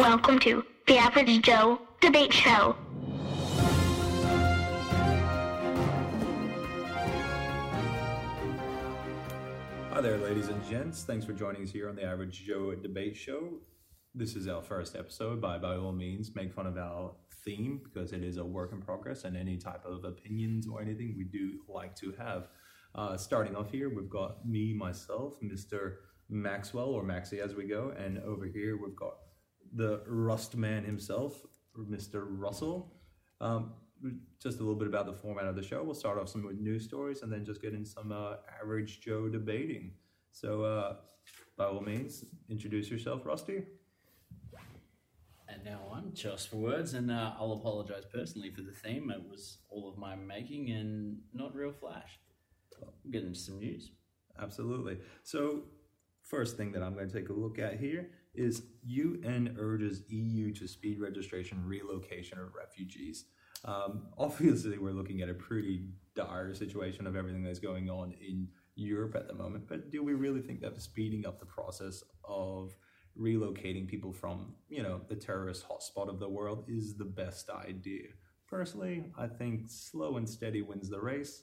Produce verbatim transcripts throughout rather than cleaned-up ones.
Welcome to the Average Joe Debate Show. Hi there, ladies and gents. Thanks for joining us here on the Average Joe Debate Show. This is our first episode, but by all means, make fun of our theme because it is a work in progress, and any type of opinions or anything we do like to have. Uh, starting off here, we've got me, myself, Mister Maxwell, or Maxie as we go, and over here we've got the Rust Man himself, Mister Russell. Um, just a little bit about the format of the show. We'll start off some with news stories and then just get in some uh, average Joe debating. So uh, by all means, introduce yourself, Rusty. And now I'm just for words, and uh, I'll apologize personally for the theme. It was all of my making and not real flash. We'll get into some news. Absolutely. So first thing that I'm going to take a look at here is U N urges E U to speed registration, relocation of refugees. Um, obviously, we're looking at a pretty dire situation of everything that's going on in Europe at the moment, but do we really think that speeding up the process of relocating people from, you know, the terrorist hotspot of the world is the best idea? Personally, I think slow and steady wins the race,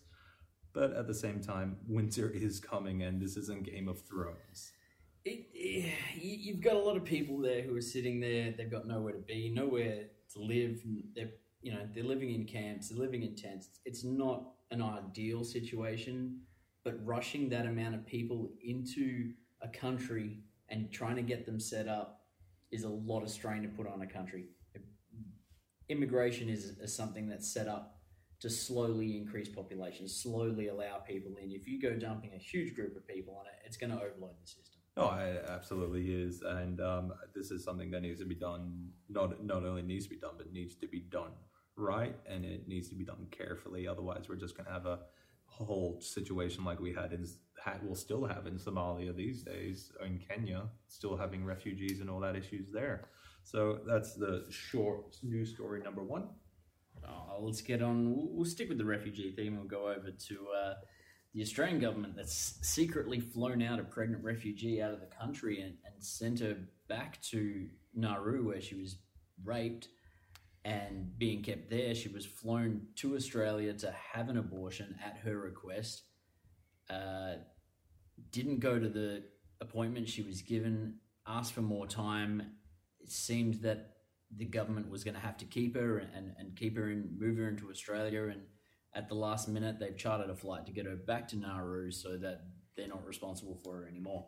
but at the same time, winter is coming and this isn't Game of Thrones. It, it, you've got a lot of people there who are sitting there. They've got nowhere to be, nowhere to live. They're, you know, they're living in camps, they're living in tents. It's not an ideal situation, but rushing that amount of people into a country and trying to get them set up is a lot of strain to put on a country. Immigration is, is something that's set up to slowly increase population, slowly allow people in. If you go dumping a huge group of people on it, it's going to overload the system. Oh, it absolutely is, and um, this is something that needs to be done, not not only needs to be done, but needs to be done right, and it needs to be done carefully, otherwise we're just going to have a whole situation like we had, in, we'll still have in Somalia these days, in Kenya, still having refugees and all that issues there. So that's the short news story number one. Oh, let's get on, we'll stick with the refugee theme, we'll go over to... Uh... the Australian government that's secretly flown out a pregnant refugee out of the country and, and sent her back to Nauru, where she was raped and being kept there. She was flown to Australia to have an abortion at her request. Uh, didn't go to the appointment she was given, asked for more time. It seemed that the government was going to have to keep her and, and keep her and move her into Australia, and at the last minute, they've chartered a flight to get her back to Nauru so that they're not responsible for her anymore.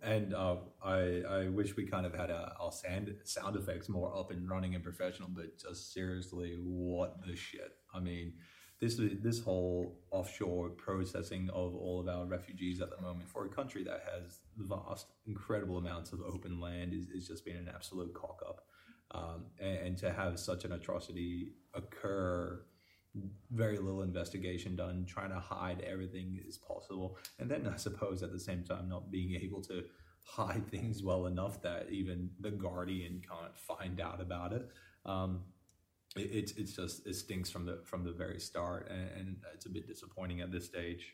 And uh, I, I wish we kind of had a, our sound, sound effects more up and running and professional, but just seriously, what the shit? I mean, this this whole offshore processing of all of our refugees at the moment for a country that has vast, incredible amounts of open land is, is just been an absolute cock-up. Um, and, and to have such an atrocity occur... very little investigation done, trying to hide everything is possible, and then I suppose at the same time not being able to hide things well enough that even the Guardian can't find out about it. Um, it, it's it's just it stinks from the from the very start, and, and it's a bit disappointing at this stage.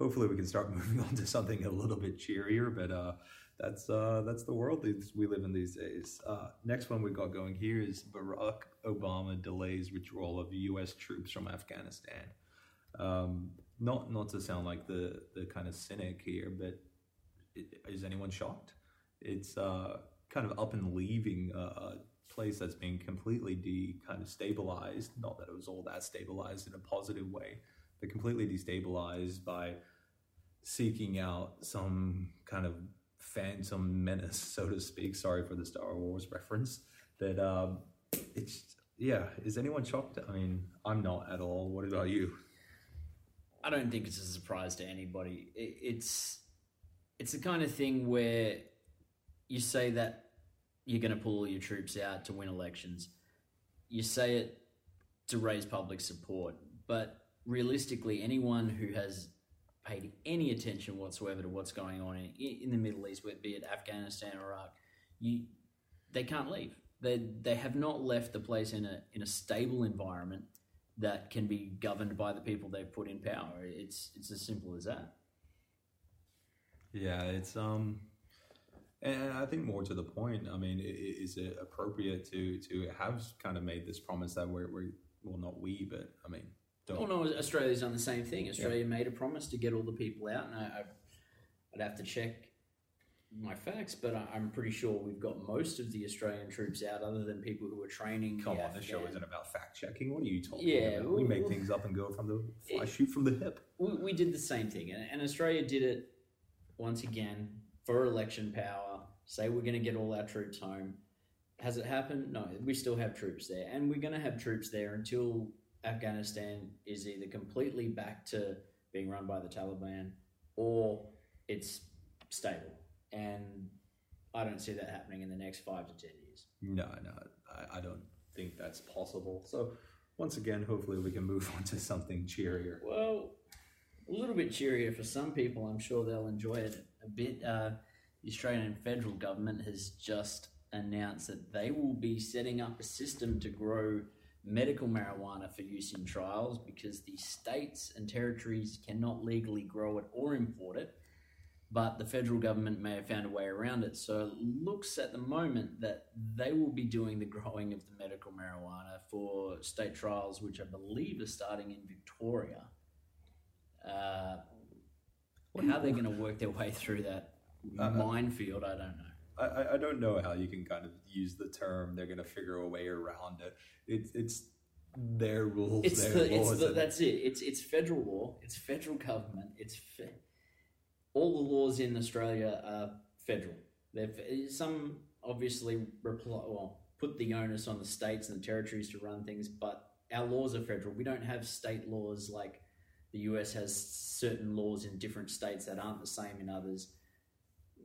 Hopefully, we can start moving on to something a little bit cheerier, but uh, that's uh, that's the world we live in these days. Uh, next one we got going here is Barack Obama delays withdrawal of U S troops from Afghanistan. Um, not not to sound like the, the kind of cynic here, but it, is anyone shocked? It's uh, kind of up and leaving a, a place that's been completely de kind of stabilized. Not that it was all that stabilized in a positive way, but completely destabilized by seeking out some kind of phantom menace, so to speak. Sorry for the Star Wars reference, but. Um, It's yeah. Is anyone shocked? I mean, I'm not at all. What about you? I don't think it's a surprise to anybody. It, it's it's the kind of thing where you say that you're going to pull all your troops out to win elections. You say it to raise public support, but realistically, anyone who has paid any attention whatsoever to what's going on in, in the Middle East, whether be it Afghanistan or Iraq, you they can't leave. They they have not left the place in a in a stable environment that can be governed by the people they've put in power. It's it's as simple as that. Yeah, it's um, And I think more to the point, I mean, is it appropriate to, to have kind of made this promise that we're, we're well, not we, but I mean, don't. Well, no, Australia's done the same thing. Australia yeah. made a promise to get all the people out, and I, I'd have to check my facts, but I'm pretty sure we've got most of the Australian troops out, other than people who are training. Come on, this show isn't about fact checking. What are you talking yeah, about? We, we make things up and go from the fly, it, shoot from the hip. We, we did the same thing, and Australia did it once again for election power. Say we're going to get all our troops home. Has it happened? No, we still have troops there, and we're going to have troops there until Afghanistan is either completely back to being run by the Taliban or it's stable. And I don't see that happening in the next five to ten years. No, no, I, I don't think that's possible. So once again, hopefully we can move on to something cheerier. Well, a little bit cheerier for some people. I'm sure they'll enjoy it a bit. Uh, the Australian federal government has just announced that they will be setting up a system to grow medical marijuana for use in trials, because the states and territories cannot legally grow it or import it. But the federal government may have found a way around it. So it looks at the moment that they will be doing the growing of the medical marijuana for state trials, which I believe are starting in Victoria. Uh, how they're going to work their way through that uh, minefield, I don't know. I, I don't know how you can kind of use the term they're going to figure a way around it. It's it's their rules, it's their the, laws. It's the, that's it. It's, it's federal law. It's federal government. It's... Fe- All the laws in Australia are federal. They've, some obviously reply, well, put the onus on the states and the territories to run things, but our laws are federal. We don't have state laws like the U S has certain laws in different states that aren't the same in others.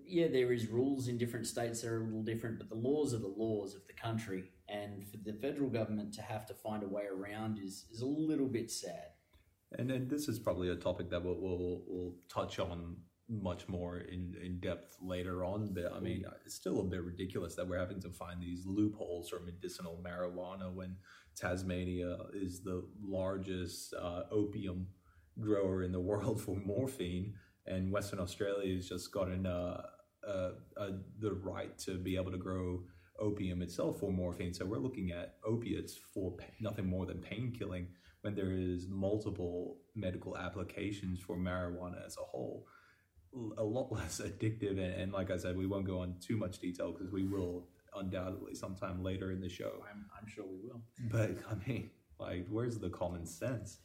Yeah, there is rules in different states that are a little different, but the laws are the laws of the country, and for the federal government to have to find a way around is, is a little bit sad. And then this is probably a topic that we'll, we'll, we'll touch on much more in, in depth later on, but I mean, it's still a bit ridiculous that we're having to find these loopholes for medicinal marijuana when Tasmania is the largest uh, opium grower in the world for morphine, and Western Australia has just gotten uh, uh, uh, the right to be able to grow opium itself for morphine. So we're looking at opiates for pa- nothing more than pain killing, when there is multiple medical applications for marijuana as a whole. A lot less addictive, and, and like I said, we won't go on too much detail because we will undoubtedly sometime later in the show. I'm, I'm sure we will. But I mean, like, where's the common sense?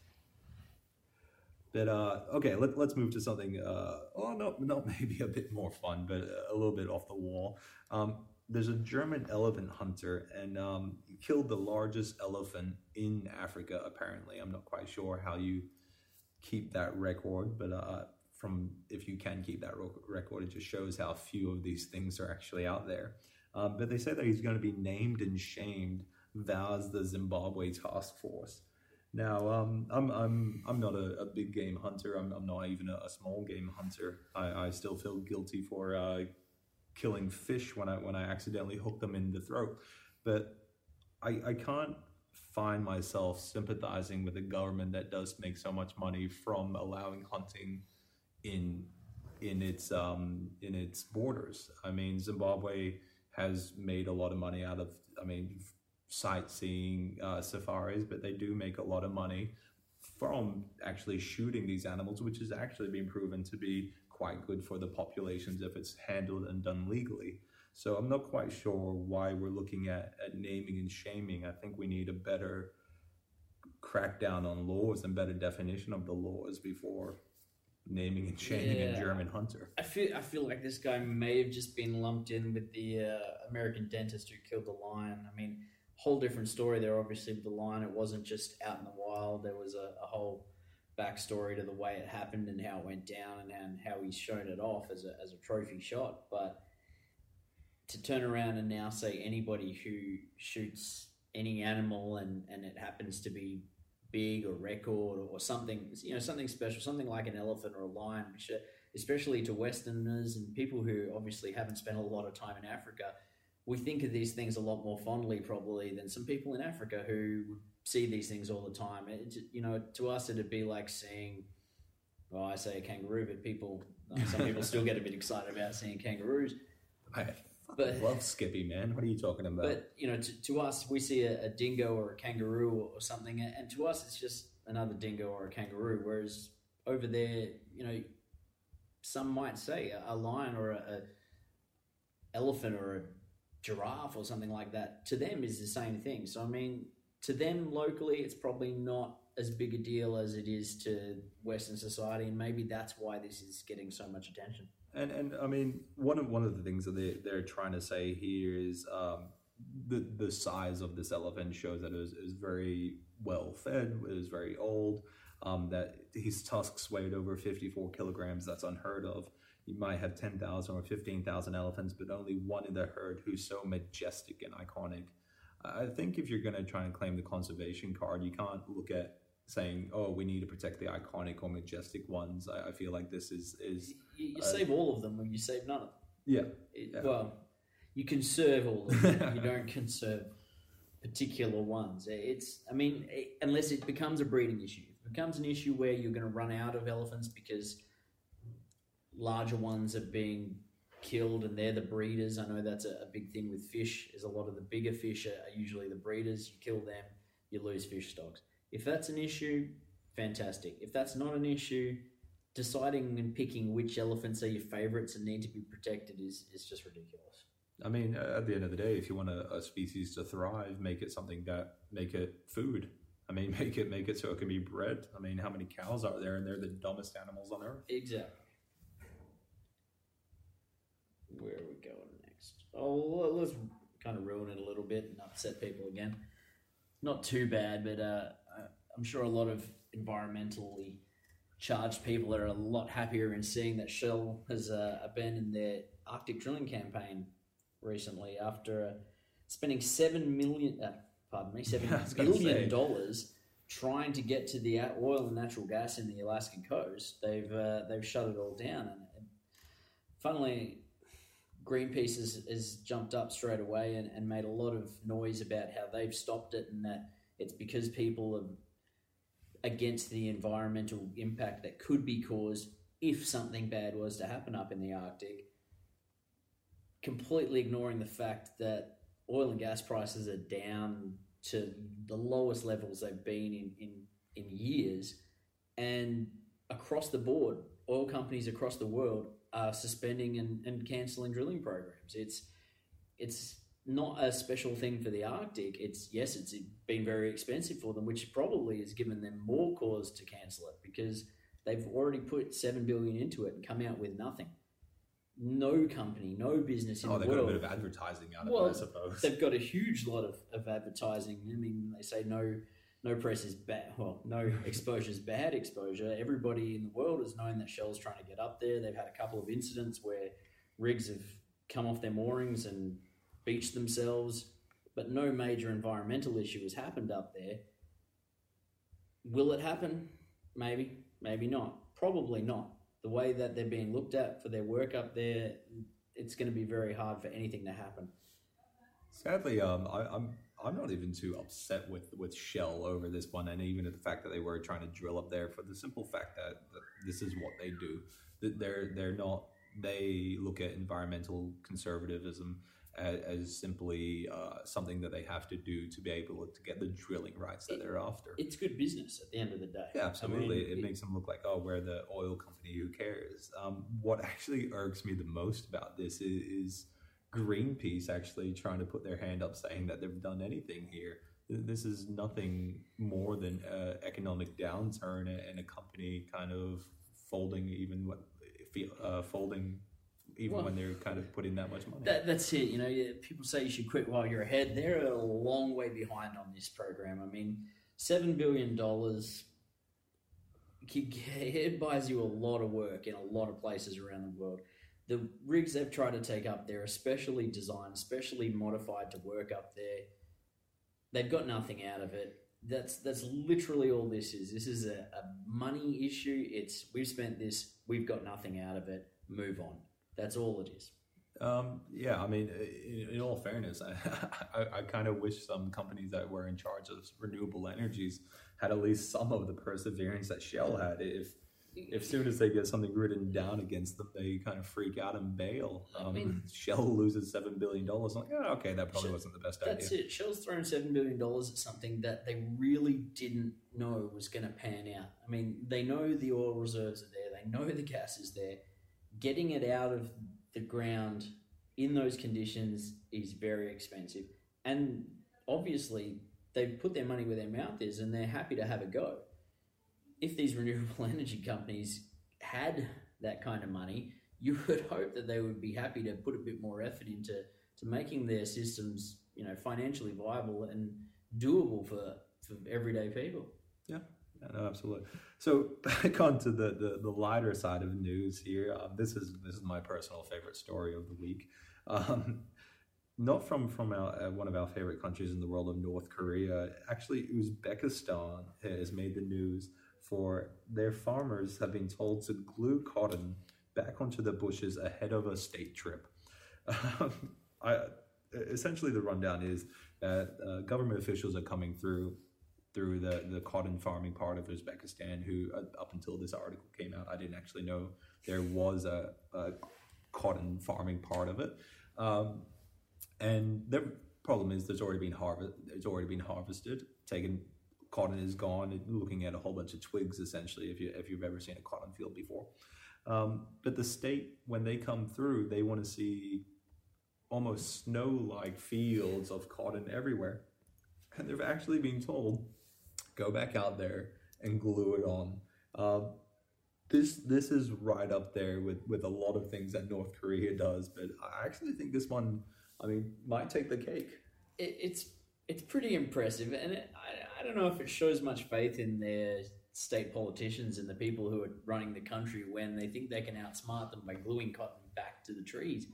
But uh, okay, let, let's move to something. Uh, oh no, not maybe a bit more fun, but a little bit off the wall. Um, there's a German elephant hunter and um, killed the largest elephant in Africa. Apparently, I'm not quite sure how you keep that record, but uh. From if you can keep that record, it just shows how few of these things are actually out there. Um, but they say that he's going to be named and shamed, vows the Zimbabwe Task Force. Now, um, I'm I'm I'm not a, a big game hunter. I'm I'm not even a, a small game hunter. I, I still feel guilty for uh, killing fish when I when I accidentally hook them in the throat. But I I can't find myself sympathizing with a government that does make so much money from allowing hunting in in its um in its borders. I mean, Zimbabwe has made a lot of money out of I mean sightseeing uh, safaris, but they do make a lot of money from actually shooting these animals, which has actually been proven to be quite good for the populations if it's handled and done legally. So I'm not quite sure why we're looking at, at naming and shaming. I think we need a better crackdown on laws and better definition of the laws before naming and shaming yeah. a German hunter. I feel I feel like this guy may have just been lumped in with the uh, American dentist who killed the lion. I mean, whole different story there, obviously, with the lion. It wasn't just out in the wild. There was a, a whole backstory to the way it happened and how it went down and, and how he showed it off as a as a trophy shot. But to turn around and now say anybody who shoots any animal and, and it happens to be big or record or something, you know, something special, something like an elephant or a lion, which especially to Westerners and people who obviously haven't spent a lot of time in Africa, we think of these things a lot more fondly probably than some people in Africa who see these things all the time. It, you know, to us it'd be like seeing, well, I say a kangaroo, but people, some people still get a bit excited about seeing kangaroos. I but, love Skippy, man. What are you talking about? But, you know, to, to us, we see a, a dingo or a kangaroo or something, and to us, it's just another dingo or a kangaroo, whereas over there, you know, some might say a, a lion or a, a elephant or a giraffe or something like that, to them is the same thing. So, I mean, to them locally, it's probably not as big a deal as it is to Western society, and maybe that's why this is getting so much attention. And and I mean, one of one of the things that they, they're trying to say here is um, the the size of this elephant shows that it was, it was very well fed, it was very old, um, that his tusks weighed over fifty-four kilograms. That's unheard of. You might have ten thousand or fifteen thousand elephants, but only one in the herd who's so majestic and iconic. I think if you're going to try and claim the conservation card, you can't look at saying, oh, we need to protect the iconic or majestic ones. I, I feel like this is... is you you uh, save all of them when you save none of them. Yeah. It, yeah. Well, you conserve all of them. You don't conserve particular ones. It's, I mean, it, unless it becomes a breeding issue. It becomes an issue where you're going to run out of elephants because larger ones are being killed and they're the breeders. I know that's a, a big thing with fish, is a lot of the bigger fish are, are usually the breeders. You kill them, you lose fish stocks. If that's an issue, fantastic. If that's not an issue, deciding and picking which elephants are your favorites and need to be protected is, is just ridiculous. I mean, at the end of the day, if you want a, a species to thrive, make it something that, make it food. I mean, make it, make it so it can be bred. I mean, how many cows are there? And they're the dumbest animals on earth. Exactly. Where are we going next? Oh, let's kind of ruin it a little bit and upset people again. Not too bad, but uh, I'm sure a lot of environmentally charged people are a lot happier in seeing that Shell has uh, abandoned their Arctic drilling campaign recently after uh, spending seven million, uh, pardon me, seven billion dollars trying to get to the oil and natural gas in the Alaskan coast. They've uh, they've shut it all down, and, and funnily, Greenpeace has, has jumped up straight away and, and made a lot of noise about how they've stopped it and that it's because people are against the environmental impact that could be caused if something bad was to happen up in the Arctic, completely ignoring the fact that oil and gas prices are down to the lowest levels they've been in, in, in years. And across the board, oil companies across the world are suspending and, and cancelling drilling programs. It's it's not a special thing for the Arctic. It's yes, it's been very expensive for them, which probably has given them more cause to cancel it because they've already put seven billion into it and come out with nothing. No company, no business in oh, the world. Oh, they've got a bit of advertising out of well, it, I suppose. They've got a huge lot of, of advertising. I mean, they say no no press is bad. Well, no exposure is bad exposure. Everybody in the world has known that Shell's trying to get up there. They've had a couple of incidents where rigs have come off their moorings and beached themselves, but no major environmental issue has happened up there. Will it happen? Maybe, maybe not. Probably not. The way that they're being looked at for their work up there, it's going to be very hard for anything to happen. Sadly, um, I, I'm... I'm not even too upset with, with Shell over this one, and even at the fact that they were trying to drill up there, for the simple fact that, that this is what they do. That they're they're not they look at environmental conservatism as, as simply uh, something that they have to do to be able to get the drilling rights that it, they're after. It's good business at the end of the day. Yeah, absolutely. I mean, it, it makes them look like, oh, we're the oil company. Who cares? Um, what actually irks me the most about this is. is Greenpeace actually trying to put their hand up saying that they've done anything here. This is nothing more than an economic downturn and a company kind of folding even what uh, folding even well, when they're kind of putting that much money. That, that's it. You know, yeah, people say you should quit while you're ahead. They're a long way behind on this program. I mean, seven billion dollars, it buys you a lot of work in a lot of places around the world. The rigs they've tried to take up there are specially designed, specially modified to work up there. They've got nothing out of it. That's that's literally all this is. This is a, a money issue. It's we've spent this, we've got nothing out of it, move on. That's all it is. Um, yeah, I mean, in, in all fairness, I, I, I kind of wish some companies that were in charge of renewable energies had at least some of the perseverance that Shell had. If as soon as they get something written down against them, they kind of freak out and bail. Um, I mean, Shell loses seven billion dollars. I'm like, oh, okay, that probably Shell, wasn't the best that's idea. That's it. Shell's thrown seven billion dollars at something that they really didn't know was going to pan out. I mean, they know the oil reserves are there. They know the gas is there. Getting it out of the ground in those conditions is very expensive. And obviously, they've put their money where their mouth is and they're happy to have a go. If these renewable energy companies had that kind of money, you would hope that they would be happy to put a bit more effort into to making their systems, you know, financially viable and doable for, for everyday people. Yeah, yeah, no, absolutely. So back onto the, the, the lighter side of the news here. Um, this is this is my personal favorite story of the week. Um, not from, from our, uh, one of our favorite countries in the world of North Korea. Actually, Uzbekistan has made the news for their farmers have been told to glue cotton back onto the bushes ahead of a state trip. Um, I, essentially, the rundown is that uh, government officials are coming through through the, the cotton farming part of Uzbekistan, who uh, up until this article came out, I didn't actually know there was a, a cotton farming part of it. Um, and the problem is there's already been harvest. It's already been harvested, taken. Cotton is gone, looking at a whole bunch of twigs, essentially, if, you, if you've ever seen a cotton field before. Um, but the state, when they come through, they want to see almost snow-like fields of cotton everywhere. And they've actually been told, go back out there and glue it on. Uh, this this is right up there with, with a lot of things that North Korea does, but I actually think this one, I mean, might take the cake. It, it's it's pretty impressive, and it, I I don't know if it shows much faith in their state politicians and the people who are running the country when they think they can outsmart them by gluing cotton back to the trees.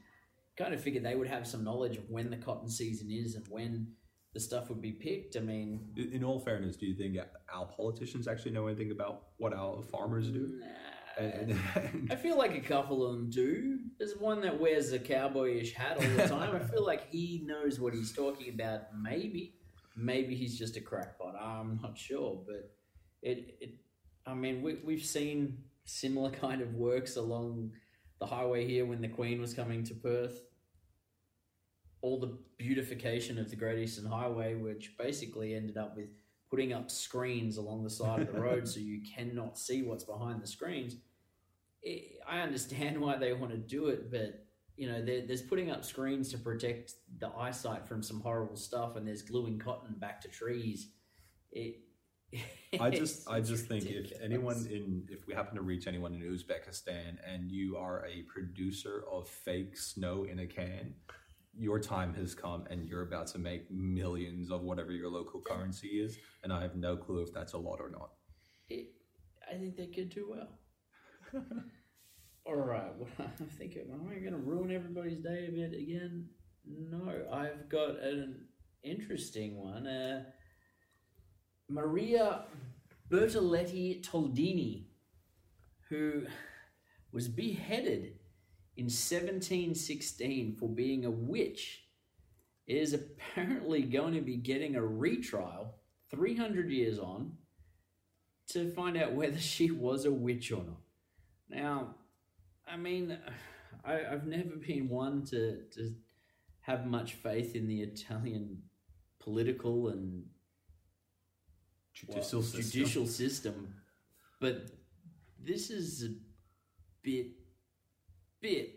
Kind of figured they would have some knowledge of when the cotton season is and when the stuff would be picked. I mean... In all fairness, do you think our politicians actually know anything about what our farmers do? Nah. And, and I feel like a couple of them do. There's one that wears a cowboyish hat all the time. I feel like he knows what he's talking about, maybe. Maybe he's just a crackpot. I'm not sure, but it, it I mean, we, we've seen similar kind of works along the highway here when the Queen was coming to Perth. All the beautification of the Great Eastern Highway, which basically ended up with putting up screens along the side of the road so you cannot see what's behind the screens. It, I understand why they want to do it, but you know, there's putting up screens to protect the eyesight from some horrible stuff, and there's gluing cotton back to trees. It, I just, I just ridiculous. think if anyone in, if we happen to reach anyone in Uzbekistan, and you are a producer of fake snow in a can, your time has come, and you're about to make millions of whatever your local currency is, and I have no clue if that's a lot or not. It, I think they could do well. All right, well, I'm thinking, am I going to ruin everybody's day a bit again? No, I've got an interesting one. Uh, Maria Bertoletti Toldini, who was beheaded in seventeen sixteen for being a witch, is apparently going to be getting a retrial three hundred years on to find out whether she was a witch or not. Now, I mean, I, I've never been one to, to have much faith in the Italian political and judicial, well, system. judicial system, but this is a bit, bit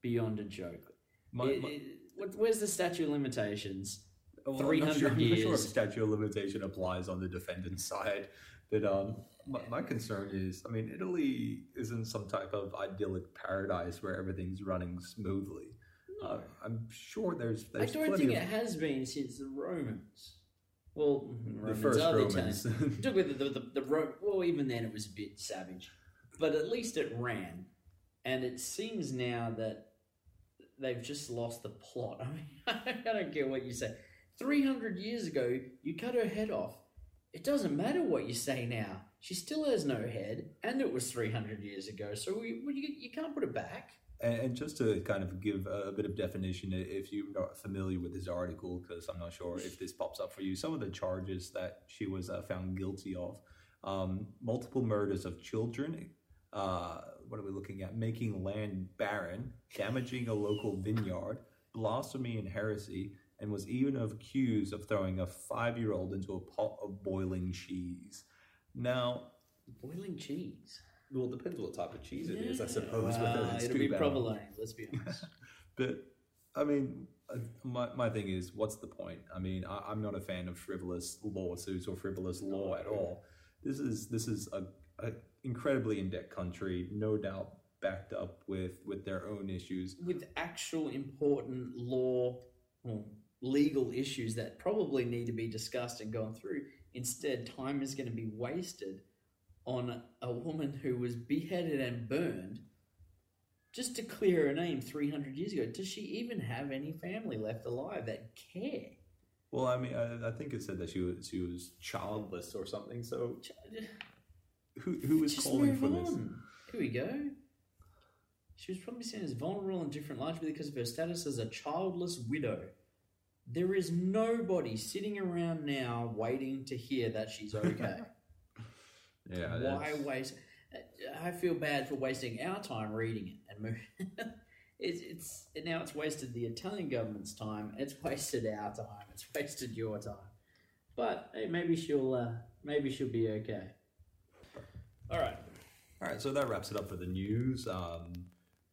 beyond a joke. My, it, my, it, what, where's the statute of limitations? Well, three hundred I'm sure, years. I'm not sure if statute of limitation applies on the defendant's side, but... um. My, my concern is, I mean, Italy isn't some type of idyllic paradise where everything's running smoothly. No. Uh, I'm sure there's, there's I don't think of... it has been since the Romans. Well, the Romans first are Romans. the, the, the, the, the Ro- well, even then it was a bit savage. But at least it ran. And it seems now that they've just lost the plot. I mean, I don't care what you say. three hundred years ago, you cut her head off. It doesn't matter what you say now. She still has no head, and it was three hundred years ago, so we, we, you, you can't put it back. And, and just to kind of give a, a bit of definition, if you're not familiar with this article, because I'm not sure if this pops up for you, some of the charges that she was uh, found guilty of, um, multiple murders of children, uh, what are we looking at? Making land barren, damaging a local vineyard, blasphemy and heresy, and was even accused of throwing a five-year-old into a pot of boiling cheese. Now... Boiling cheese? Well, it depends what type of cheese it yeah. is, I suppose. Uh, it'll be provolone, let's be honest. But, I mean, my my thing is, what's the point? I mean, I, I'm not a fan of frivolous lawsuits or frivolous law at all. This is this is a, a incredibly in-debt country, no doubt backed up with, with their own issues. With actual important law, well, legal issues that probably need to be discussed and gone through. Instead, time is going to be wasted on a woman who was beheaded and burned just to clear her name three hundred years ago. Does she even have any family left alive that care? Well, I mean, I, I think it said that she was, she was childless or something, so who who is calling for this? Here we go. She was probably seen as vulnerable and different largely because of her status as a childless widow. There is nobody sitting around now waiting to hear that she's okay. Yeah, why that's... waste? I feel bad for wasting our time reading it and moving. it's it's now it's wasted the Italian government's time. It's wasted our time. It's wasted your time. But hey, maybe she'll uh, maybe she'll be okay. All right, all right. So that wraps it up for the news. Um,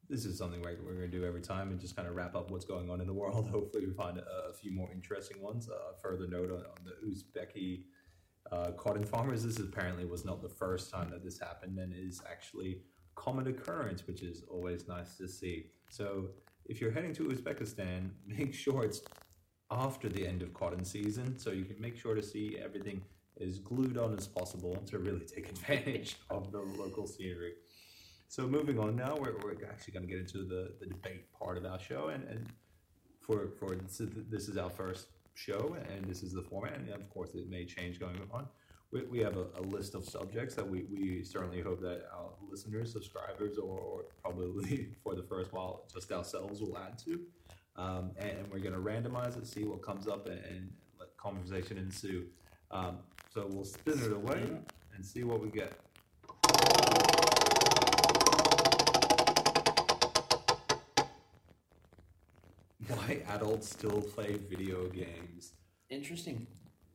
this is something we're, we're going to do every time and just kind of wrap up what's going on in the world. Hopefully, we find a, a few more interesting ones. Uh, further note on, on the Uzbeki. Uh, cotton farmers. This apparently was not the first time that this happened and is actually common occurrence, which is always nice to see. So if you're heading to Uzbekistan, make sure it's after the end of cotton season, so you can make sure to see everything as glued on as possible to really take advantage of the local scenery. So moving on now, we're, we're actually going to get into the, the debate part of our show, and, and for, for this is our first show, and this is the format, and of course it may change going on. We, we have a, a list of subjects that we, we certainly hope that our listeners, subscribers, or, or probably for the first while just ourselves will add to, um, and we're going to randomize it, see what comes up, and, and let conversation ensue. Um, so we'll spin it away and see what we get. Why adults still play video games? Interesting.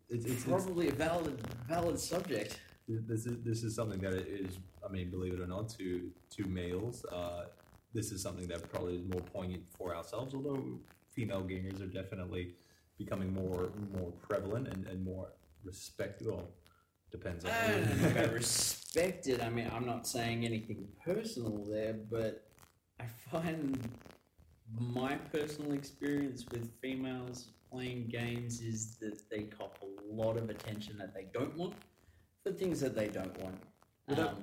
It's, it's probably it's, a valid valid subject. This is this is something that is, I mean, believe it or not, to to males. Uh, this is something that probably is more poignant for ourselves. Although female gamers are definitely becoming more more prevalent and, and more respected. Well, depends on. I don't know about respected. I mean, I'm not saying anything personal there, but I find. My personal experience with females playing games is that they cop a lot of attention that they don't want for things that they don't want. With, um, that,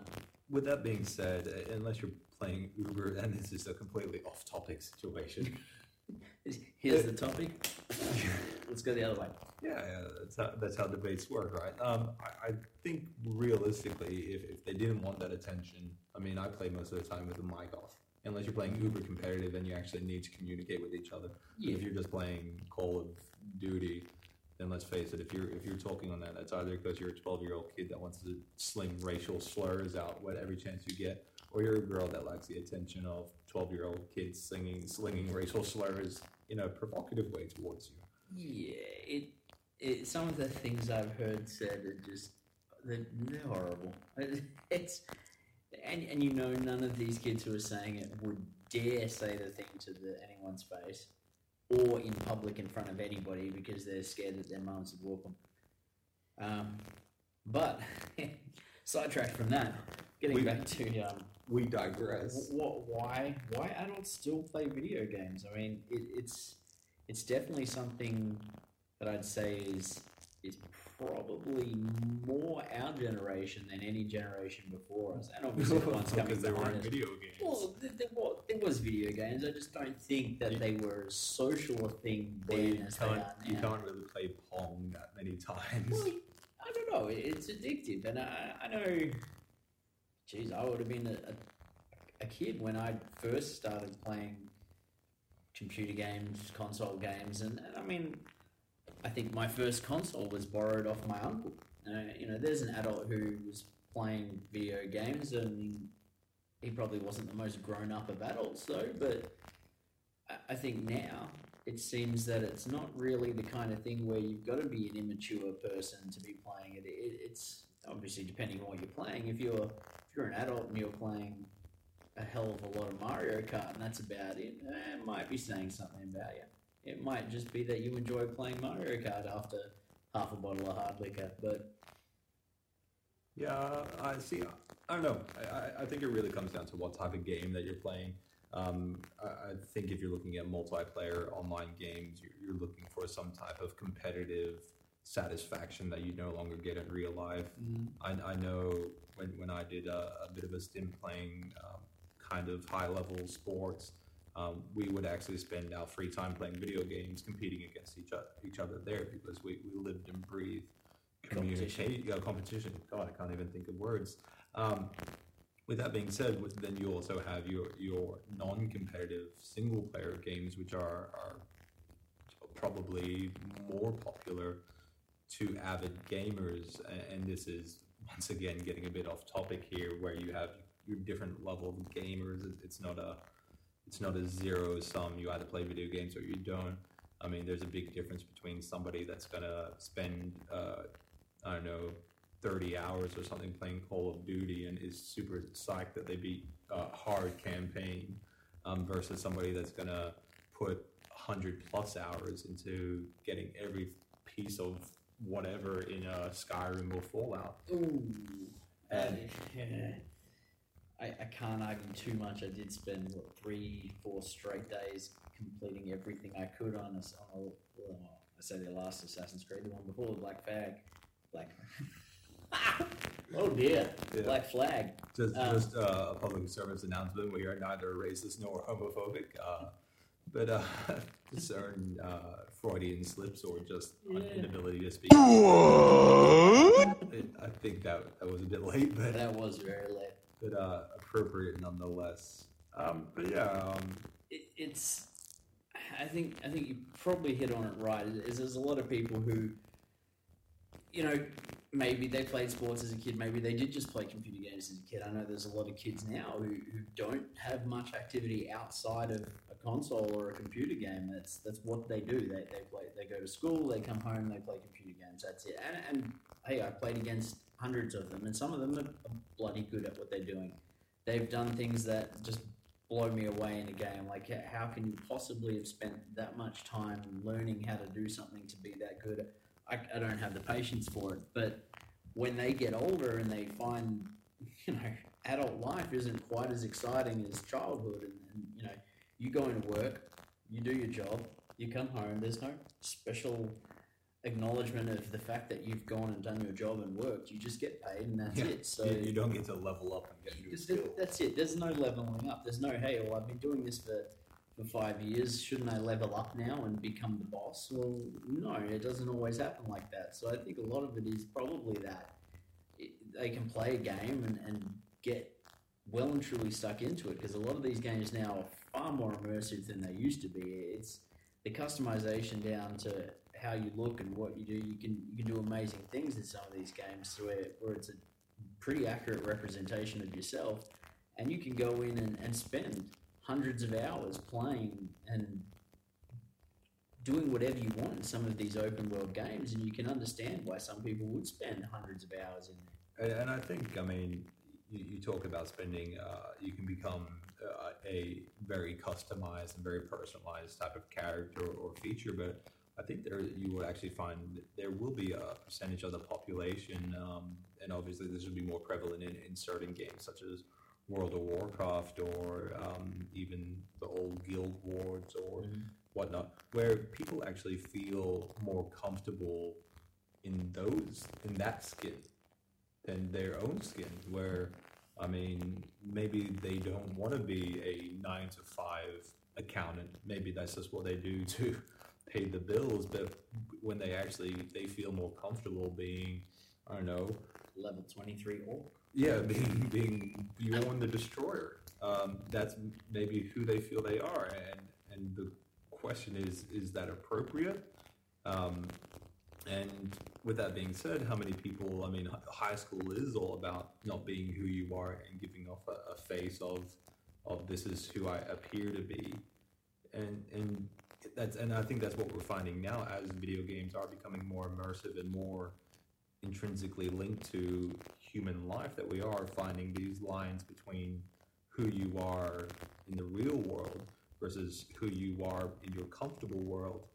with that being said, unless you're playing Uber, and this is a completely off-topic situation. Here's the topic. Let's go the other way. Yeah, yeah that's, how, that's how debates work, right? Um, I, I think realistically, if, if they didn't want that attention, I mean, I play most of the time with the mic off. Unless you're playing uber competitive and you actually need to communicate with each other. Yeah. If you're just playing Call of Duty, then let's face it, if you're if you're talking on that, that's either because you're a twelve-year-old kid that wants to sling racial slurs out with every chance you get, or you're a girl that likes the attention of twelve-year-old kids singing, slinging racial slurs in a provocative way towards you. Yeah, it, it some of the things I've heard said are just, they're, they're horrible. It's... And and you know, none of these kids who are saying it would dare say the thing to the, anyone's face or in public in front of anybody because they're scared that their mums would walk them. Um, but, sidetracked from that, getting we, back to... Um, we digress. What, why why adults still play video games? I mean, it, it's it's definitely something that I'd say is is probably more our generation than any generation before us, and obviously the ones coming because there weren't video games. Well, there, there, was, there was video games. I just don't think that you, they were as social a thing then as they are now. You can't really play Pong that many times. Well, I don't know. It's addictive, and I, I know. Geez, I would have been a, a, a kid when I first started playing computer games, console games, and, and I mean. I think my first console was borrowed off my uncle. Uh, you know, there's an adult who was playing video games and he probably wasn't the most grown-up of adults though, but I think now it seems that it's not really the kind of thing where you've got to be an immature person to be playing it. It's obviously depending on what you're playing. If you're if you're an adult and you're playing a hell of a lot of Mario Kart and that's about it, it might be saying something about you. It might just be that you enjoy playing Mario Kart after half a bottle of hard liquor. But yeah, I see. I don't know. I, I think it really comes down to what type of game that you're playing. Um, I think if you're looking at multiplayer online games, you're looking for some type of competitive satisfaction that you no longer get in real life. Mm. I, I know when, when I did a, a bit of a stint playing um, kind of high-level sports, um, we would actually spend our free time playing video games, competing against each other, each other there because we, we lived and breathed communication. Competition. Uh, competition. God, I can't even think of words. Um, With that being said, then you also have your, your non-competitive single-player games, which are, are probably more popular to avid gamers. And this is, once again, getting a bit off topic here, where you have your different level of gamers. It's not a, it's not a zero-sum. You either play video games or you don't. I mean, there's a big difference between somebody that's going to spend, uh, I don't know, thirty hours or something playing Call of Duty and is super psyched that they beat a hard campaign um, versus somebody that's going to put one hundred plus hours into getting every piece of whatever in a Skyrim or Fallout. Ooh. And, yeah. I, I can't argue too much. I did spend, what, three, four straight days completing everything I could on a, on a well, I say the last Assassin's Creed, the one before, the Black Flag. Black Oh dear, yeah. Black Flag. Just, um, just uh, a public service announcement. We are neither racist nor homophobic, uh, but uh, certain uh, Freudian slips or just yeah. inability to speak. I think that that was a bit late, but that was very late, but uh, appropriate nonetheless. Um, but yeah, um, it, it's. I think I think you probably hit on it right. Is there's a lot of people who, you know, maybe they played sports as a kid. Maybe they did just play computer games as a kid. I know there's a lot of kids now who, who don't have much activity outside of a console or a computer game. That's that's what they do. They they play. They go to school. They come home. They play computer games. That's it. And, and hey, I played against hundreds of them, and some of them are bloody good at what they're doing. They've done things that just blow me away in a game. Like, how can you possibly have spent that much time learning how to do something to be that good at? I, I don't have the patience for it, but when they get older and they find, you know, adult life isn't quite as exciting as childhood, and, and you know, you go into work, you do your job, you come home, there's no special acknowledgement of the fact that you've gone and done your job and worked, you just get paid and that's yeah. it. So yeah, you don't get to level up and get new skills. That's it, there's no leveling up, there's no, hey, well, I've been doing this for... for five years, shouldn't I level up now and become the boss? Well, no, it doesn't always happen like that. So I think a lot of it is probably that it, they can play a game and, and get well and truly stuck into it, because a lot of these games now are far more immersive than they used to be. It's the customization down to how you look and what you do. You can you can do amazing things in some of these games where, where it's a pretty accurate representation of yourself, and you can go in and, and spend hundreds of hours playing and doing whatever you want in some of these open world games, and you can understand why some people would spend hundreds of hours in there. And I think, I mean, you, you talk about spending, uh, you can become uh, a very customized and very personalized type of character or feature, but I think there you will actually find that there will be a percentage of the population, um, and obviously this will be more prevalent in, in certain games such as World of Warcraft or um, even the old guild wars or mm. whatnot, where people actually feel more comfortable in those in that skin than their own skin, where, I mean, maybe they don't want to be a nine to five accountant. Maybe that's just what they do to pay the bills, but when they actually, they feel more comfortable being, I don't know, level twenty-three orc. Yeah, being being Bjorn the Destroyer. Um, that's maybe who they feel they are, and and the question is, is that appropriate? Um, And with that being said, how many people, I mean, high school is all about not being who you are and giving off a, a face of, of this is who I appear to be. And, and that's, and I think that's what we're finding now as video games are becoming more immersive and more intrinsically linked to human life, that we are finding these lines between who you are in the real world versus who you are in your comfortable world.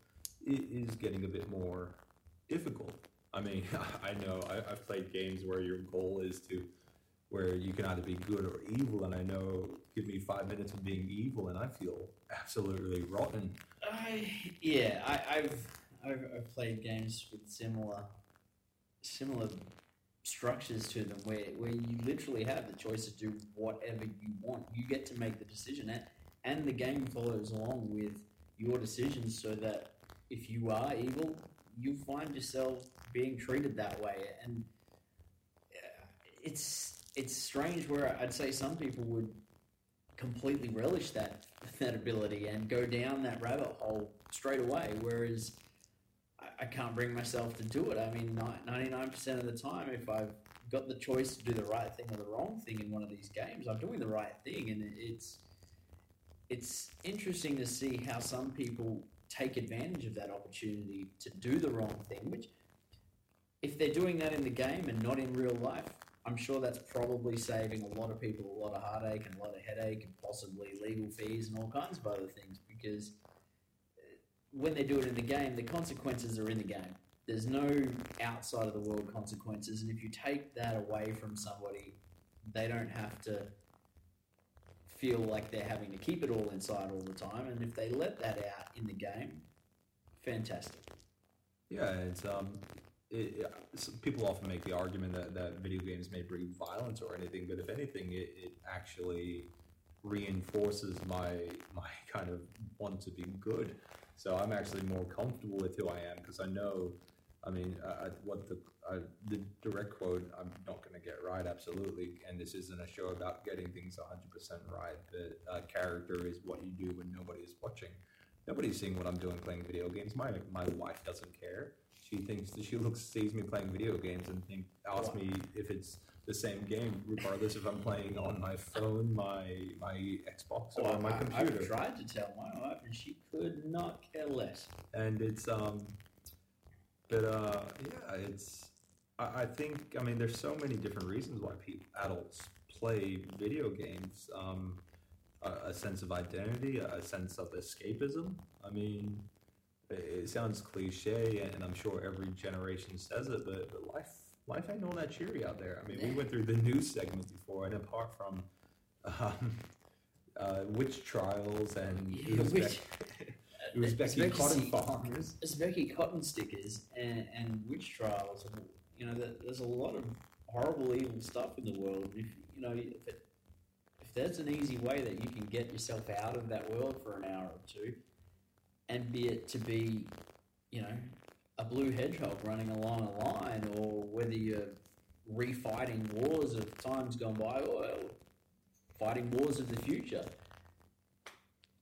It is getting a bit more difficult. I mean, I know I, I've played games where your goal is to, where you can either be good or evil, and I know, give me five minutes of being evil, and I feel absolutely rotten. I yeah, I, I've, I've I've played games with similar similar structures to them, where where you literally have the choice to do whatever you want. You get to make the decision, and and the game follows along with your decisions, so that if you are evil, you find yourself being treated that way. And it's it's strange, where I'd say some people would completely relish that that ability and go down that rabbit hole straight away, whereas I, I can't bring myself to do it. I mean, ninety-nine percent of the time, if I've got the choice to do the right thing or the wrong thing in one of these games, I'm doing the right thing. And it's it's interesting to see how some people take advantage of that opportunity to do the wrong thing, which, if they're doing that in the game and not in real life, I'm sure that's probably saving a lot of people a lot of heartache and a lot of headache and possibly legal fees and all kinds of other things, because when they do it in the game, the consequences are in the game. There's no outside of the world consequences, and if you take that away from somebody, they don't have to feel like they're having to keep it all inside all the time, and if they let that out in the game, fantastic. Yeah, it's um, it, it's, people often make the argument that, that video games may bring violence or anything, but if anything, it, it actually reinforces my my kind of want to be good. So I'm actually more comfortable with who I am, because I know, I mean, uh, what the uh, the direct quote I'm not going to get right, absolutely, and this isn't a show about getting things one hundred percent right, but uh, character is what you do when nobody is watching. Nobody's seeing what I'm doing playing video games. My my wife doesn't care. She thinks that she looks sees me playing video games and think asks me if it's the same game, regardless if I'm playing on my phone, my my Xbox, oh, or on my I, computer. I've tried to tell my wife, and she could not care less. And it's um. But, uh, yeah, it's, I, I think, I mean, there's so many different reasons why people, adults play video games, um, a, a sense of identity, a sense of escapism. I mean, it, it sounds cliche, and I'm sure every generation says it, but, but life, life ain't all that cheery out there. I mean, we went through the news segments before, and apart from um, uh, witch trials and yeah, witch It was Becky Uzbekistan, Cotton Farmers. Uzbeki Cotton Stickers and, and witch trials. And, you know, there's a lot of horrible, evil stuff in the world. If, you know, if, it, if there's an easy way that you can get yourself out of that world for an hour or two, and be it to be, you know, a blue hedgehog running along a line, or whether you're refighting wars of times gone by, or fighting wars of the future,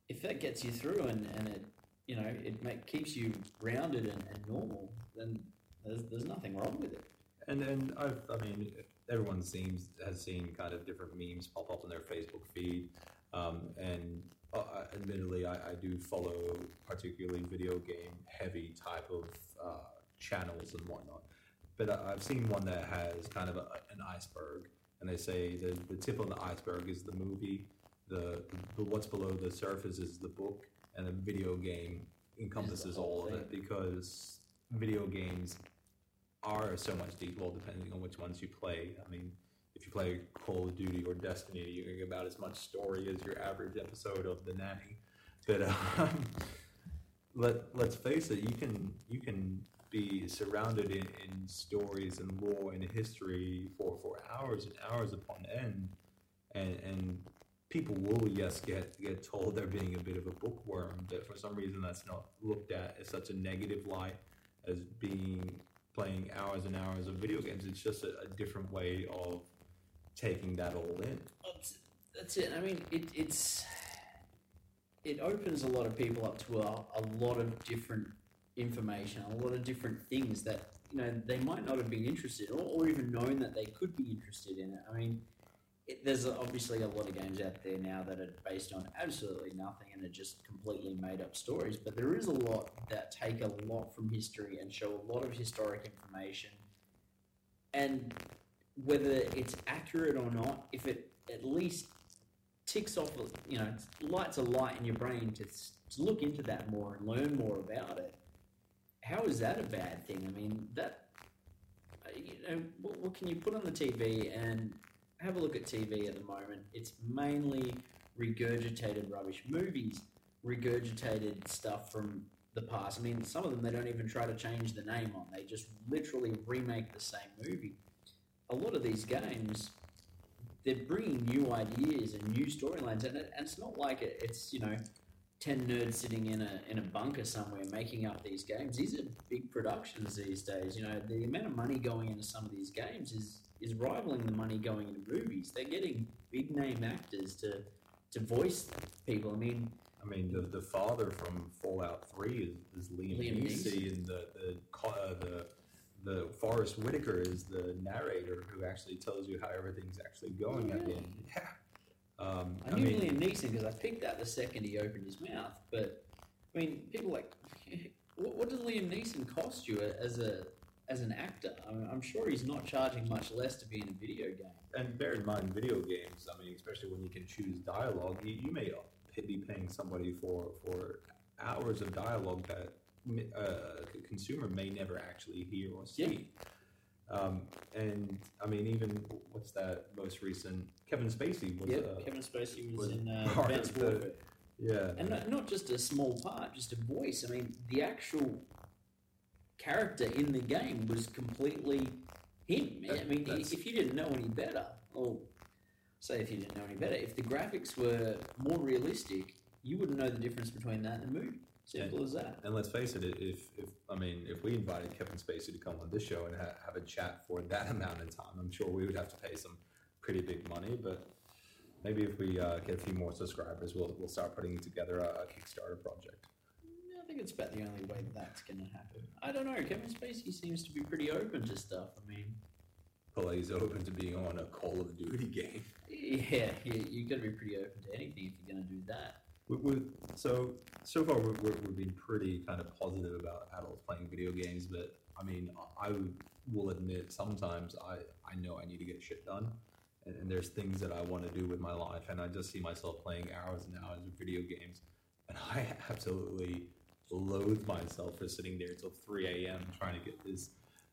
if that gets you through and, and it, you know, it make, keeps you rounded and, and normal, then there's, there's nothing wrong with it. And and I've, I mean, everyone seems has seen kind of different memes pop up on their Facebook feed. Um, and uh, admittedly, I, I do follow particularly video game heavy type of uh, channels and whatnot. But I, I've seen one that has kind of a, an iceberg, and they say the the tip on the iceberg is the movie. The, the what's below the surface is the book, and the video game encompasses all of it, because video games are so much deep, well, depending on which ones you play. I mean, if you play Call of Duty or Destiny, you're going to get about as much story as your average episode of The Nanny. But um, let, let's face it, you can you can be surrounded in, in stories and lore and history for, for hours and hours upon end, and and people will, yes, get, get told they're being a bit of a bookworm, but for some reason that's not looked at as such a negative light as being playing hours and hours of video games. It's just a, a different way of taking that all in. That's, that's it. I mean, it, it's it opens a lot of people up to a, a lot of different information, a lot of different things that, you know, they might not have been interested in, or, or even known that they could be interested in it. I mean, it, there's obviously a lot of games out there now that are based on absolutely nothing and are just completely made up stories, but there is a lot that take a lot from history and show a lot of historic information. And whether it's accurate or not, if it at least ticks off, you know, lights a light in your brain to, to look into that more and learn more about it, how is that a bad thing? I mean, that, you know, what, what can you put on the T V? And have a look at T V at the moment. It's mainly regurgitated rubbish. Movies, regurgitated stuff from the past. I mean, some of them they don't even try to change the name on. They just literally remake the same movie. A lot of these games, they're bringing new ideas and new storylines, and, it, and it's not like it, it's, you know, ten nerds sitting in a in a bunker somewhere making up these games. These are big productions these days. You know, the amount of money going into some of these games is is rivaling the money going into movies. They're getting big name actors to to voice people. I mean, I mean the the father from Fallout three is, is Liam, Liam Neeson, and the the uh, the. The Forrest Whitaker is the narrator who actually tells you how everything's actually going yeah. at the end. Yeah. Um, I, I knew mean, Liam Neeson because I picked out the second he opened his mouth. But I mean, people like, what, what does Liam Neeson cost you as a as an actor? I mean, I'm sure he's not charging much less to be in a video game. And bear in mind, video games. I mean, especially when you can choose dialogue, you, you may be paying somebody for for hours of dialogue that. Uh, a consumer may never actually hear or see. Yeah. Um, and I mean, even what's that most recent? Kevin Spacey was. Yeah, uh, Kevin Spacey was, was in uh, Advanced Warfare. Yeah, and not, not just a small part, just a voice. I mean, the actual character in the game was completely him. That, I mean, if you didn't know any better, or say if you didn't know any better, if the graphics were more realistic, you wouldn't know the difference between that and the movie. Simple and, as that. And let's face it, if, if I mean, if we invited Kevin Spacey to come on this show and ha- have a chat for that amount of time, I'm sure we would have to pay some pretty big money. But maybe if we uh, get a few more subscribers, we'll we'll start putting together a, a Kickstarter project. I think it's about the only way that's going to happen. I don't know. Kevin Spacey seems to be pretty open to stuff. I mean, well, he's open to being on a Call of Duty game. Yeah, yeah you've got to be pretty open to anything if you're going to do that. We, we, so so far we've, we've been pretty kind of positive about adults playing video games, but I mean I will admit sometimes I, I know I need to get shit done, and, and there's things that I want to do with my life, and I just see myself playing hours and hours of video games, and I absolutely loathe myself for sitting there till three a.m. trying to get this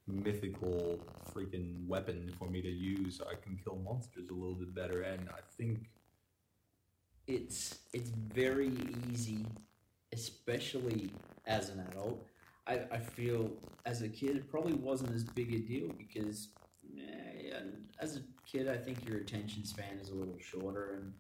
mythical freaking weapon for me to use so I can kill monsters a little bit better. And I think It's it's very easy, especially as an adult. I, I feel as a kid it probably wasn't as big a deal because eh, as a kid I think your attention span is a little shorter, and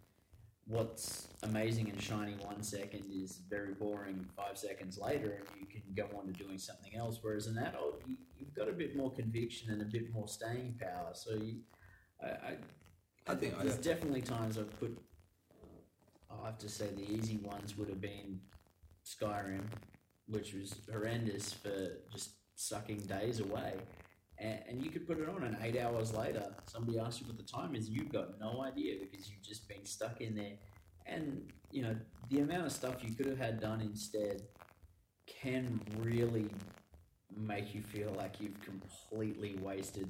what's amazing and shiny one second is very boring five seconds later, and you can go on to doing something else. Whereas an adult, you, you've got a bit more conviction and a bit more staying power. So you, I, I, I think there's I definitely times I've put. I have to say the easy ones would have been Skyrim, which was horrendous for just sucking days away. And, and you could put it on, and eight hours later, somebody asks you what the time is, you've got no idea because you've just been stuck in there. And, you know, the amount of stuff you could have had done instead can really make you feel like you've completely wasted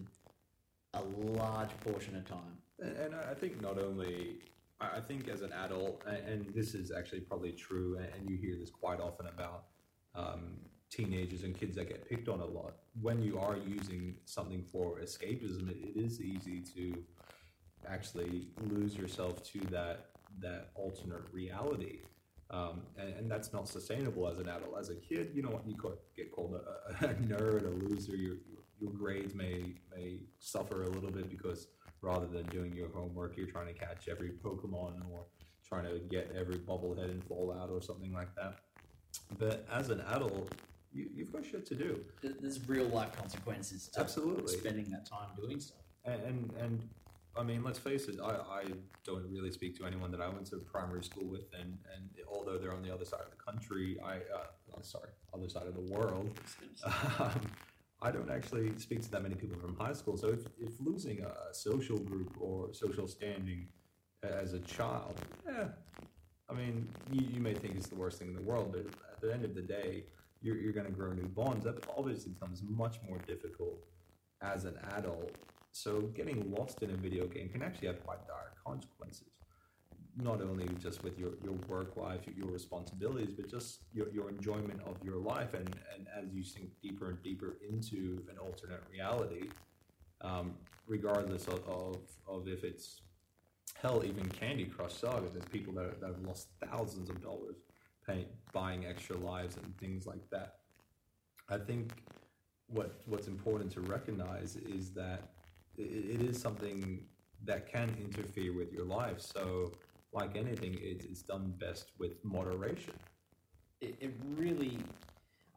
a large portion of time. And I think not only... I think as an adult, and this is actually probably true, and you hear this quite often about um, teenagers and kids that get picked on a lot, when you are using something for escapism, it is easy to actually lose yourself to that that alternate reality. Um, and, and that's not sustainable as an adult. As a kid, you know what, you get called a, a nerd, a loser, your, your grades may may suffer a little bit because... rather than doing your homework, you're trying to catch every Pokemon or trying to get every bobblehead in Fallout or something like that. But as an adult, you, you've got shit to do. There's real life consequences to Absolutely. spending that time doing stuff. And, and, and I mean, let's face it, I, I don't really speak to anyone that I went to primary school with, and, and although they're on the other side of the country, I uh, other, sorry, other side of the world. Um, I don't actually speak to that many people from high school. So if, if losing a social group or social standing as a child, eh, I mean, you, you may think it's the worst thing in the world, but at the end of the day, you're, you're going to grow new bonds. That obviously becomes much more difficult as an adult. So getting lost in a video game can actually have quite dire consequences, not only just with your, your work life, your responsibilities, but just your, your enjoyment of your life. And, and as you sink deeper and deeper into an alternate reality, um, regardless of, of, of if it's, hell, even Candy Crush Saga, there's people that, are, that have lost thousands of dollars paying, buying extra lives and things like that. I think what what's important to recognize is that it, it is something that can interfere with your life. So, like anything, it's, it's done best with moderation. It, it really,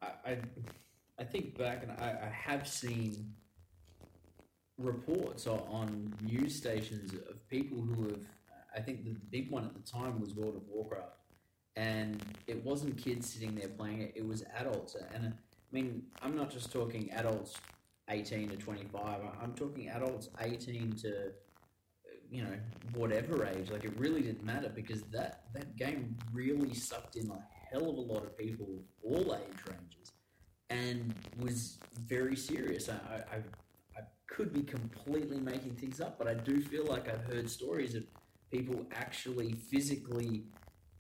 I, I I think back, and I, I have seen reports on news stations of people who have, I think the big one at the time was World of Warcraft, and it wasn't kids sitting there playing it, it was adults. And I mean, I'm not just talking adults eighteen to twenty-five, I'm talking adults eighteen to, you know, whatever age. Like, it really didn't matter, because that, that game really sucked in a hell of a lot of people of all age ranges and was very serious. I, I, I could be completely making things up, but I do feel like I've heard stories of people actually physically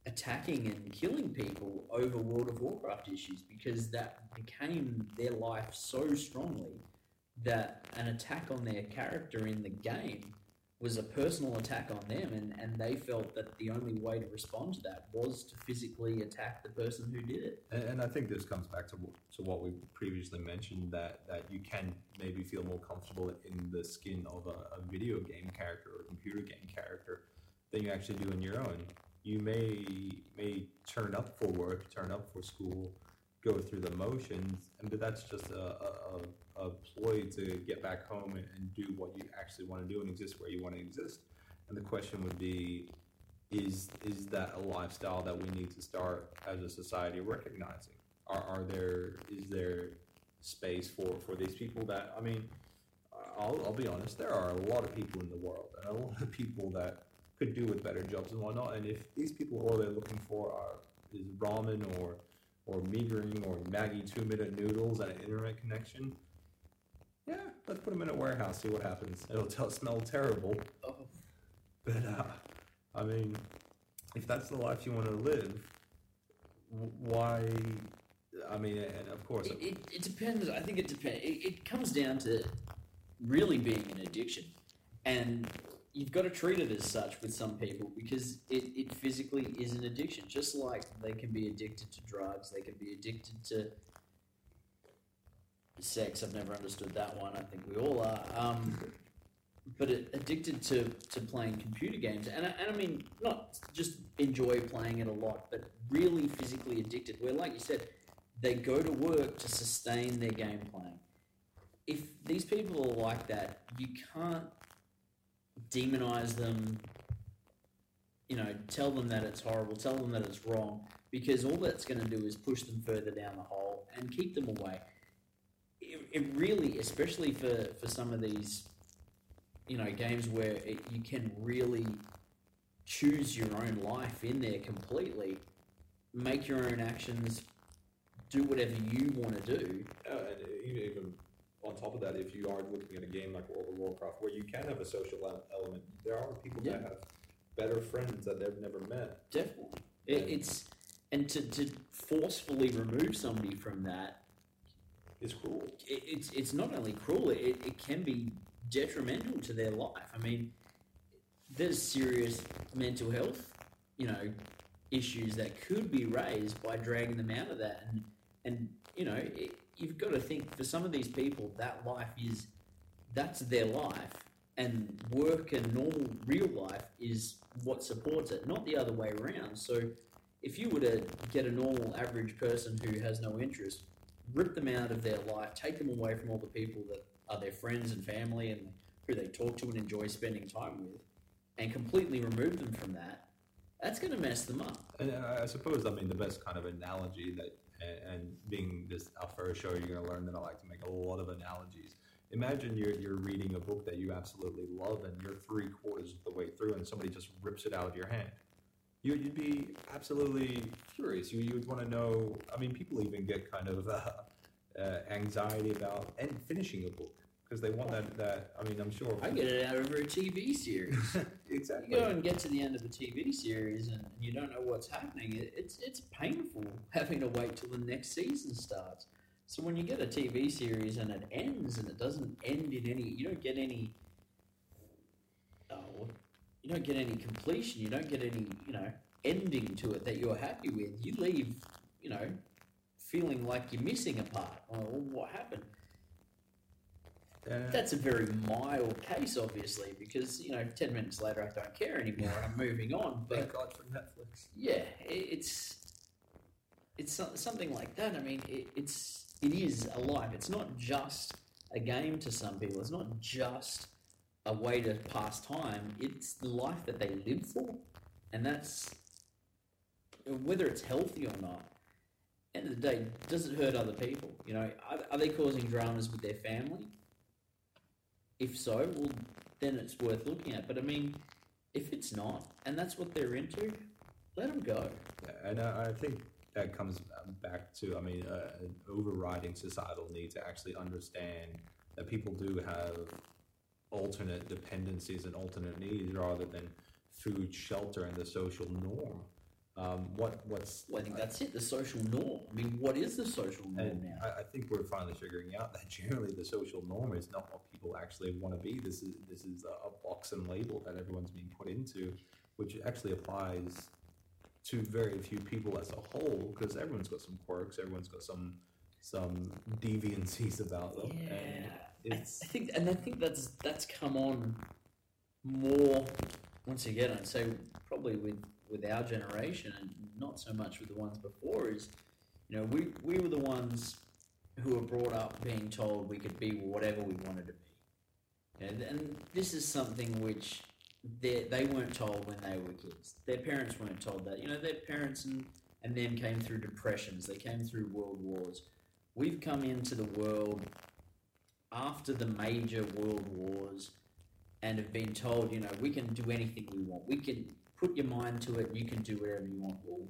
attacking and killing people over World of Warcraft issues, because that became their life so strongly that an attack on their character in the game was a personal attack on them, and, and they felt that the only way to respond to that was to physically attack the person who did it. And, and I think this comes back to, to what we previously mentioned, that, that you can maybe feel more comfortable in the skin of a, a video game character or a computer game character than you actually do in your own. You may may turn up for work, turn up for school, go through the motions, and but that's just a, a, a ploy to get back home and, and do what you actually want to do and exist where you want to exist. And the question would be, is is that a lifestyle that we need to start as a society recognizing? Are are there is there space for, for these people that, I mean, I'll, I'll be honest, there are a lot of people in the world and a lot of people that could do with better jobs and whatnot. And if these people, all they're looking for are is ramen or or meagering or Maggie two-minute noodles and an internet connection, yeah, let's put them in a warehouse, see what happens. It'll t- smell terrible. Oh. But, uh, I mean, if that's the life you want to live, why, I mean, and of course... It, it, it depends, I think it depends. It, it comes down to really being an addiction. And you've got to treat it as such with some people, because it, it physically is an addiction. Just like they can be addicted to drugs, they can be addicted to sex. I've never understood that one. I think we all are. Um, but it, addicted to, to playing computer games. And I, and I mean, not just enjoy playing it a lot, but really physically addicted, where, like you said, they go to work to sustain their game playing. If these people are like that, you can't demonize them, you know, tell them that it's horrible, tell them that it's wrong, because all that's going to do is push them further down the hole and keep them away. It, it really, especially for, for some of these, you know, games where it, you can really choose your own life in there completely, make your own actions, do whatever you want to do. Uh, even on top of that, if you are looking at a game like World of Warcraft, where you can have a social element, there are people yeah. that have better friends that they've never met. Definitely. It, it's and to, to forcefully remove somebody from that is cruel. It, it's it's not only cruel; it, it can be detrimental to their life. I mean, there's serious mental health, you know, issues that could be raised by dragging them out of that, and and you know. It, You've got to think, for some of these people, that life is, that's their life, and work and normal real life is what supports it, not the other way around. So if you were to get a normal average person who has no interest, rip them out of their life, take them away from all the people that are their friends and family and who they talk to and enjoy spending time with, and completely remove them from that, that's going to mess them up. And I suppose, I mean, the best kind of analogy that and being this Afro show, you're going to learn that I like to make a lot of analogies. Imagine you're, you're reading a book that you absolutely love and you're three quarters of the way through and somebody just rips it out of your hand. You, you'd be absolutely curious. You, you would want to know. I mean, people even get kind of uh, uh, anxiety about and finishing a book. Because they want that, that, I mean, I'm sure... I get it out of a T V series. Exactly. You go and get to the end of a T V series and you don't know what's happening. It, it's it's painful having to wait till the next season starts. So when you get a T V series and it ends and it doesn't end in any... You don't get any... Oh, you don't get any completion. You don't get any, you know, ending to it that you're happy with. You leave, you know, feeling like you're missing a part. Oh, what happened? Uh, That's a very mild case, obviously, because, you know, ten minutes later I don't care anymore and I'm moving on. But thank God for Netflix. Yeah, it's it's something like that. I mean, it, it's it is a life. It's not just a game to some people. It's not just a way to pass time. It's the life that they live for, and that's whether it's healthy or not. End of the day, does it hurt other people? You know, are, are they causing dramas with their family? If so, well, then it's worth looking at. But, I mean, if it's not, and that's what they're into, let them go. Yeah, and uh, I think that comes back to, I mean, uh, an overriding societal need to actually understand that people do have alternate dependencies and alternate needs rather than food, shelter, and the social norm. Um, what what's? Well, I think that's it. The social norm. I mean, what is the social norm and now? I, I think we're finally figuring out that generally the social norm is not what people actually want to be. This is this is a, a box and label that everyone's being put into, which actually applies to very few people as a whole, because everyone's got some quirks, everyone's got some some deviancies about them. Yeah, and it's... I think, and I think that's that's come on more once again. I'd say probably with. with our generation and not so much with the ones before is, you know, we, we were the ones who were brought up being told we could be whatever we wanted to be. And, and this is something which they they weren't told when they were kids. Their parents weren't told that. You know, their parents and, and them came through depressions. They came through world wars. We've come into the world after the major world wars and have been told, you know, we can do anything we want. We can... Put your mind to it, you can do whatever you want. Well,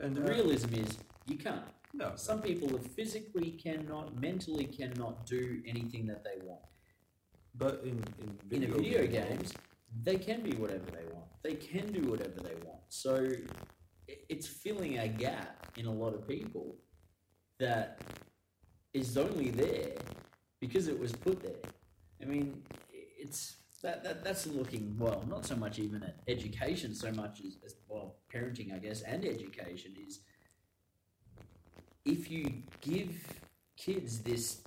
and the uh, realism is you can't. No. Some people physically cannot, mentally cannot do anything that they want. But in, in video, in video games, games, they can be whatever they want. They can do whatever they want. So it's filling a gap in a lot of people that is only there because it was put there. I mean, it's... That, that that's looking, well, not so much even at education, so much as, as, well, parenting, I guess, and education is if you give kids this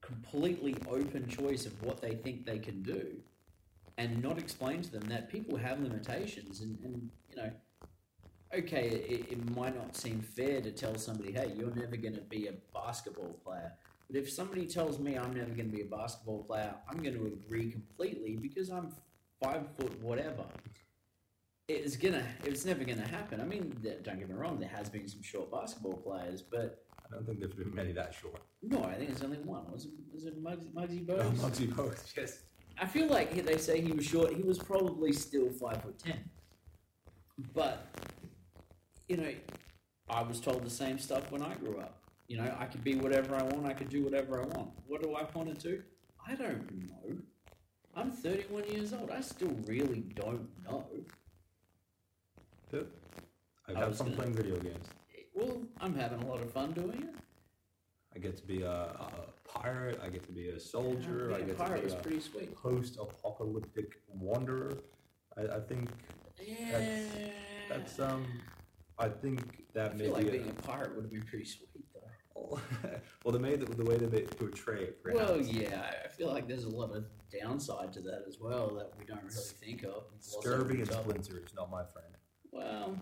completely open choice of what they think they can do and not explain to them that people have limitations and, and you know, okay, it, it might not seem fair to tell somebody, hey, you're never going to be a basketball player. But if somebody tells me I'm never going to be a basketball player, I'm going to agree completely because I'm five foot whatever. It's gonna, it's never going to happen. I mean, don't get me wrong, there has been some short basketball players, but I don't think there's been many that short. No, I think there's only one. Was it, was it Muggsy, Muggsy Bogues? Oh, Muggsy Bogues, yes. I feel like they say he was short. He was probably still five foot ten. But you know, I was told the same stuff when I grew up. You know, I could be whatever I want. I could do whatever I want. What do I want to do? I don't know. I'm thirty-one years old. I still really don't know. Yep. I've had fun playing video games. Well, I'm having a lot of fun doing it. I get to be a, a pirate. I get to be a soldier. Yeah, I get pirate to be a pretty sweet. Post-apocalyptic wanderer. I, I think yeah. that's, that's... um. I think that I maybe... I feel like a, being a pirate would have been pretty sweet. Well, the way that the way that they portray it. Perhaps. Well, yeah, I feel like there's a lot of downside to that as well that we don't really think of. Scurvy and splinters, not my friend. Well,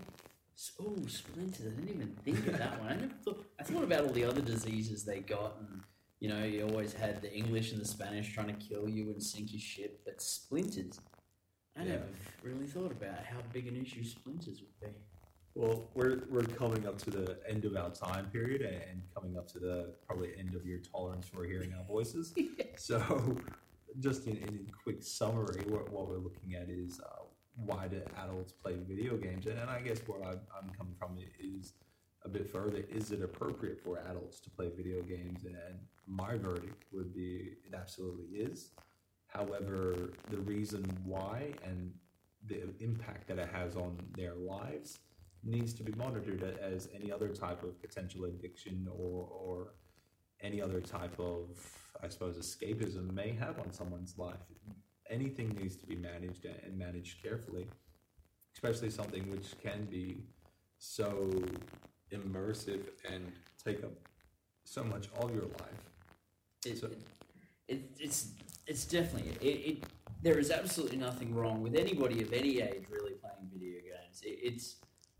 oh, splinters! I didn't even think of that one. I never thought. I thought about all the other diseases they got, and you know, you always had the English and the Spanish trying to kill you and sink your ship. But splinters, I yeah. never really thought about how big an issue splinters would be. Well, we're we're coming up to the end of our time period and coming up to the probably end of your tolerance for hearing our voices. Yeah. So just in, in a quick summary, what, what we're looking at is uh, why do adults play video games? And I guess where I'm, I'm coming from is a bit further. Is it appropriate for adults to play video games? And my verdict would be it absolutely is. However, the reason why and the impact that it has on their lives needs to be monitored as any other type of potential addiction or, or any other type of, I suppose, escapism may have on someone's life. Anything needs to be managed and managed carefully, especially something which can be so immersive and take up so much of your life. It, so, it, it, it's it's definitely... It, it, there is absolutely nothing wrong with anybody of any age really playing video games. It, it's...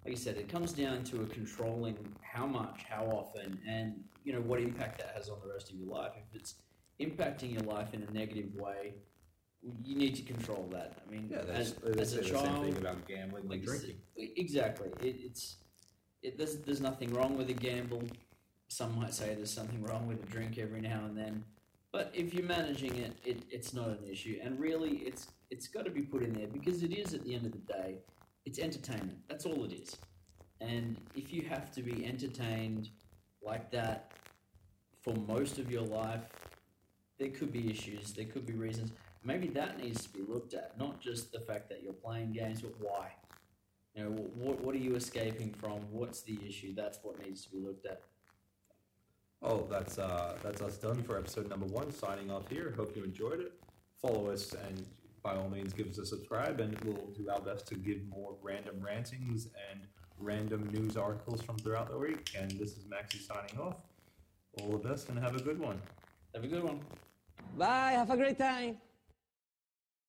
Like you said, it comes down to a controlling how much, how often, and you know what impact that has on the rest of your life. If it's impacting your life in a negative way, you need to control that. I mean, yeah, as, as a child, the same thing about gambling and like drinking. Exactly. It, it's it, there's there's nothing wrong with a gamble. Some might say there's something wrong with a drink every now and then, but if you're managing it, it it's not an issue. And really, it's it's got to be put in there because it is at the end of the day. It's entertainment. That's all it is. And if you have to be entertained like that for most of your life, there could be issues. There could be reasons. Maybe that needs to be looked at, not just the fact that you're playing games, but why. You know, what what are you escaping from? What's the issue? That's what needs to be looked at. Oh, that's uh, that's us done for episode number one. Signing off here. Hope you enjoyed it. Follow us and... by all means, give us a subscribe, and we'll do our best to give more random rantings and random news articles from throughout the week. And this is Maxie signing off. All the best, and have a good one. Have a good one. Bye. Have a great time.